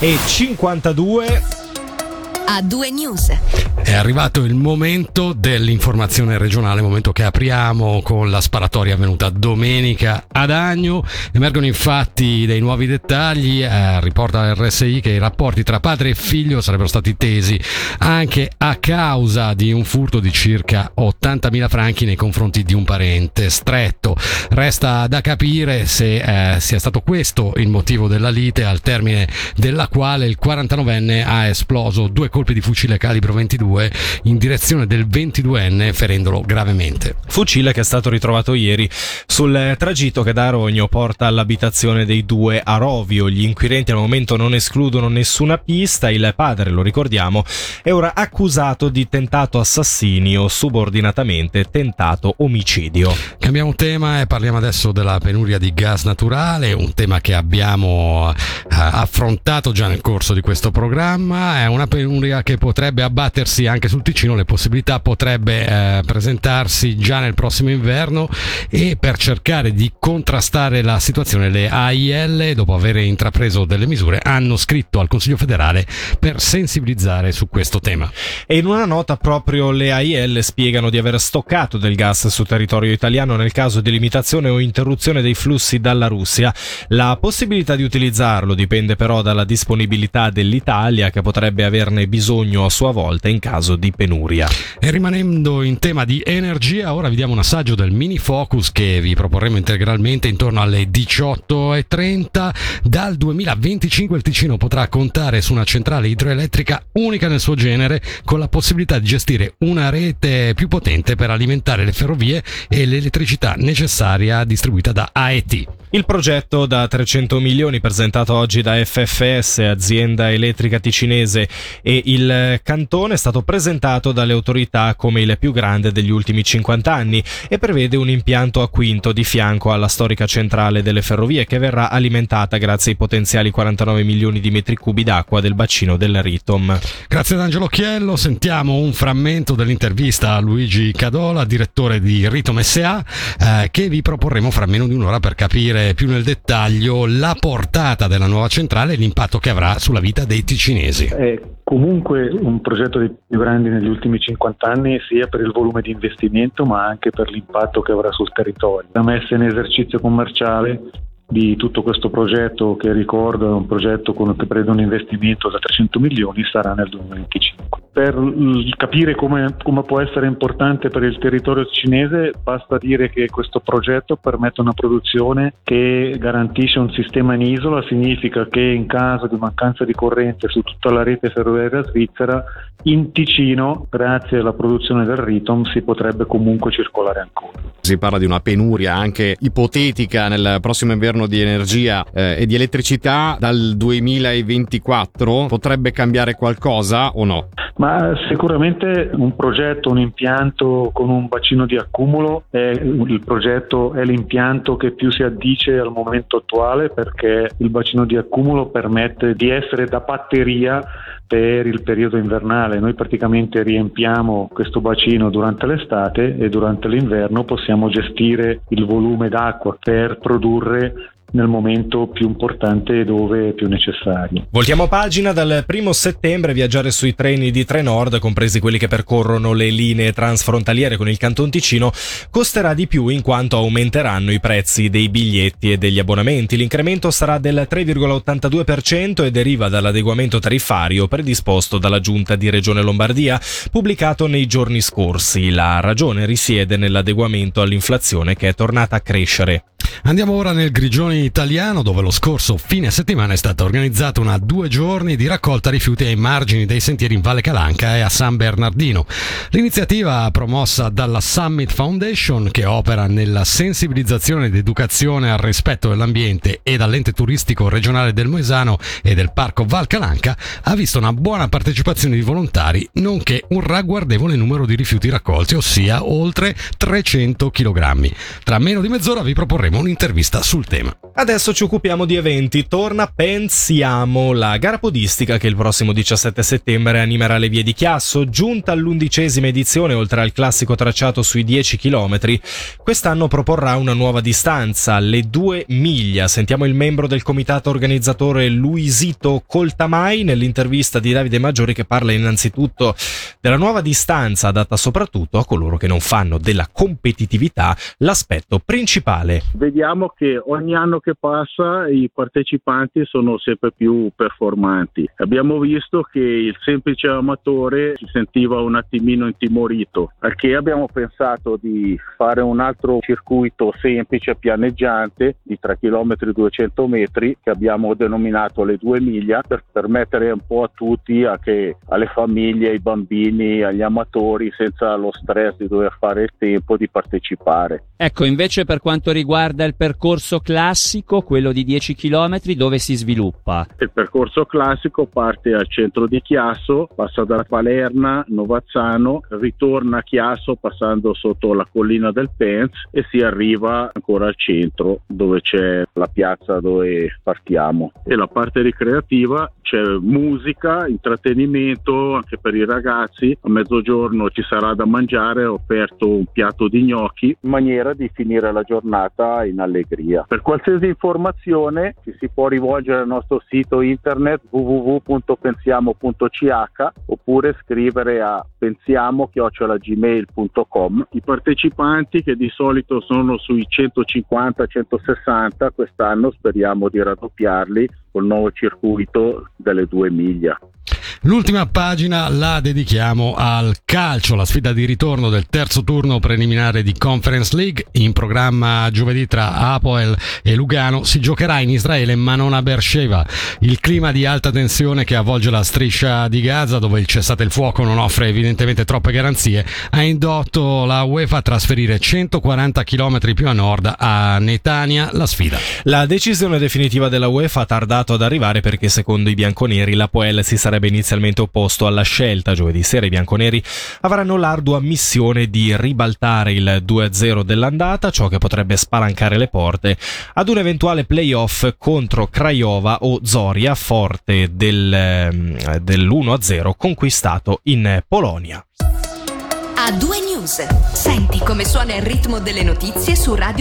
e 52. A2 News. È arrivato il momento dell'informazione regionale, momento che apriamo con la sparatoria avvenuta domenica ad Agno. Emergono infatti dei nuovi dettagli, riporta RSI che i rapporti tra padre e figlio sarebbero stati tesi anche a causa di un furto di circa 80.000 franchi nei confronti di un parente stretto. Resta da capire se sia stato questo il motivo della lite, al termine della quale il 49enne ha esploso 2 colpi di fucile calibro 22 in direzione del 22enne, ferendolo gravemente. Fucile che è stato ritrovato ieri sul tragitto che da Arogno porta all'abitazione dei due a Rovio. Gli inquirenti al momento non escludono nessuna pista. Il padre, lo ricordiamo, è ora accusato di tentato assassinio, subordinatamente tentato omicidio. Cambiamo tema e parliamo adesso della penuria di gas naturale, un tema che abbiamo affrontato già nel corso di questo programma. È una penuria che potrebbe abbattersi anche sul Ticino, le possibilità potrebbe presentarsi già nel prossimo inverno, e per cercare di contrastare la situazione le AIL, dopo aver intrapreso delle misure, hanno scritto al Consiglio federale per sensibilizzare su questo tema. E in una nota proprio le AIL spiegano di aver stoccato del gas sul territorio italiano nel caso di limitazione o interruzione dei flussi dalla Russia. La possibilità di utilizzarlo dipende però dalla disponibilità dell'Italia, che potrebbe averne bisogno a sua volta in caso di penuria. E rimanendo in tema di energia, ora vi diamo un assaggio del mini focus che vi proporremo integralmente intorno alle 18:30. Dal 2025 il Ticino potrà contare su una centrale idroelettrica unica nel suo genere, con la possibilità di gestire una rete più potente per alimentare le ferrovie e l'elettricità necessaria distribuita da AET. Il progetto da 300 milioni presentato oggi da FFS, azienda elettrica ticinese, e il cantone è stato presentato dalle autorità come il più grande degli ultimi 50 anni e prevede un impianto a quinto di fianco alla storica centrale delle ferrovie, che verrà alimentata grazie ai potenziali 49 milioni di metri cubi d'acqua del bacino del RITOM. Grazie ad Angelo Chiello. Sentiamo un frammento dell'intervista a Luigi Cadola, direttore di RITOM SA, che vi proporremo fra meno di un'ora per capire più nel dettaglio la portata della nuova centrale e l'impatto che avrà sulla vita dei ticinesi. Comunque un progetto dei più grandi negli ultimi 50 anni, sia per il volume di investimento ma anche per l'impatto che avrà sul territorio. La messa in esercizio commerciale di tutto questo progetto, che ricordo è un progetto che prevede un investimento da 300 milioni, sarà nel 2025. Per capire come può essere importante per il territorio cinese, basta dire che questo progetto permette una produzione che garantisce un sistema in isola. Significa che in caso di mancanza di corrente su tutta la rete ferroviaria svizzera, in Ticino, grazie alla produzione del RITOM, si potrebbe comunque circolare ancora. Si parla di una penuria anche ipotetica nel prossimo inverno di energia e di elettricità. Dal 2024 potrebbe cambiare qualcosa o no? Ma sicuramente un progetto, un impianto con un bacino di accumulo è l'impianto che più si addice al momento attuale, perché il bacino di accumulo permette di essere da batteria per il periodo invernale. Noi praticamente riempiamo questo bacino durante l'estate e durante l'inverno possiamo gestire il volume d'acqua per produrre nel momento più importante, dove è più necessario. Voltiamo pagina. Dal 1 settembre viaggiare sui treni di Trenord, compresi quelli che percorrono le linee transfrontaliere con il Canton Ticino, costerà di più in quanto aumenteranno i prezzi dei biglietti e degli abbonamenti. L'incremento sarà del 3,82% e deriva dall'adeguamento tariffario predisposto dalla Giunta di Regione Lombardia, pubblicato nei giorni scorsi. La ragione risiede nell'adeguamento all'inflazione, che è tornata a crescere. Andiamo ora nel grigione italiano, dove lo scorso fine settimana è stata organizzata una 2 giorni di raccolta rifiuti ai margini dei sentieri in Valle Calanca e a San Bernardino. L'iniziativa, promossa dalla Summit Foundation, che opera nella sensibilizzazione ed educazione al rispetto dell'ambiente, e dall'ente turistico regionale del Moesano e del parco Valle Calanca, ha visto una buona partecipazione di volontari, nonché un ragguardevole numero di rifiuti raccolti, ossia oltre 300 kg. Tra meno di mezz'ora vi proporremo un'intervista sul tema. Adesso ci occupiamo di eventi. Torna Pensiamo, la gara podistica che il prossimo 17 settembre animerà le vie di Chiasso, giunta all'11ª edizione. Oltre al classico tracciato sui 10 km, quest'anno proporrà una nuova distanza, le 2 miglia. Sentiamo il membro del comitato organizzatore Luisito Coltamai nell'intervista di Davide Maggiori, che parla innanzitutto della nuova distanza data soprattutto a coloro che non fanno della competitività l'aspetto principale. Vediamo che ogni anno che passa i partecipanti sono sempre più performanti. Abbiamo visto che il semplice amatore si sentiva un attimino intimorito, perché abbiamo pensato di fare un altro circuito semplice pianeggiante di 3 km 200 metri che abbiamo denominato le 2 miglia per permettere un po' a tutti, anche alle famiglie, ai bambini, agli amatori, senza lo stress di dover fare il tempo, di partecipare. Ecco, invece per quanto riguarda il percorso classico, quello di 10 km, dove si sviluppa? Il percorso classico parte al centro di Chiasso, passa da Palerna, Novazzano, ritorna a Chiasso passando sotto la collina del Pens e si arriva ancora al centro dove c'è la piazza dove partiamo. E la parte ricreativa, c'è musica, intrattenimento anche per i ragazzi. A mezzogiorno ci sarà da mangiare, ho offerto un piatto di gnocchi, in maniera di finire la giornata in allegria. Per qualsiasi informazione ci si può rivolgere al nostro sito internet www.pensiamo.ch oppure scrivere a pensiamo@gmail.com. I partecipanti, che di solito sono sui 150-160, quest'anno speriamo di raddoppiarli col nuovo circuito delle 2 miglia. L'ultima pagina la dedichiamo al calcio. La sfida di ritorno del terzo turno preliminare di Conference League, in programma giovedì tra Apoel e Lugano, si giocherà in Israele ma non a Bersheva. Il clima di alta tensione che avvolge la striscia di Gaza, dove il cessate il fuoco non offre evidentemente troppe garanzie, ha indotto la UEFA a trasferire 140 km più a nord, a Netanya, la sfida. La decisione definitiva della UEFA ha tardato ad arrivare perché, secondo i bianconeri, l'Apoel si sarebbe inizialmente opposto alla scelta. Giovedì sera i bianconeri avranno l'ardua missione di ribaltare il 2-0 dell'andata, ciò che potrebbe spalancare le porte ad un eventuale playoff contro Craiova o Zoria, forte dell'1-0 conquistato in Polonia. A due news. Senti come suona il ritmo delle notizie su Radio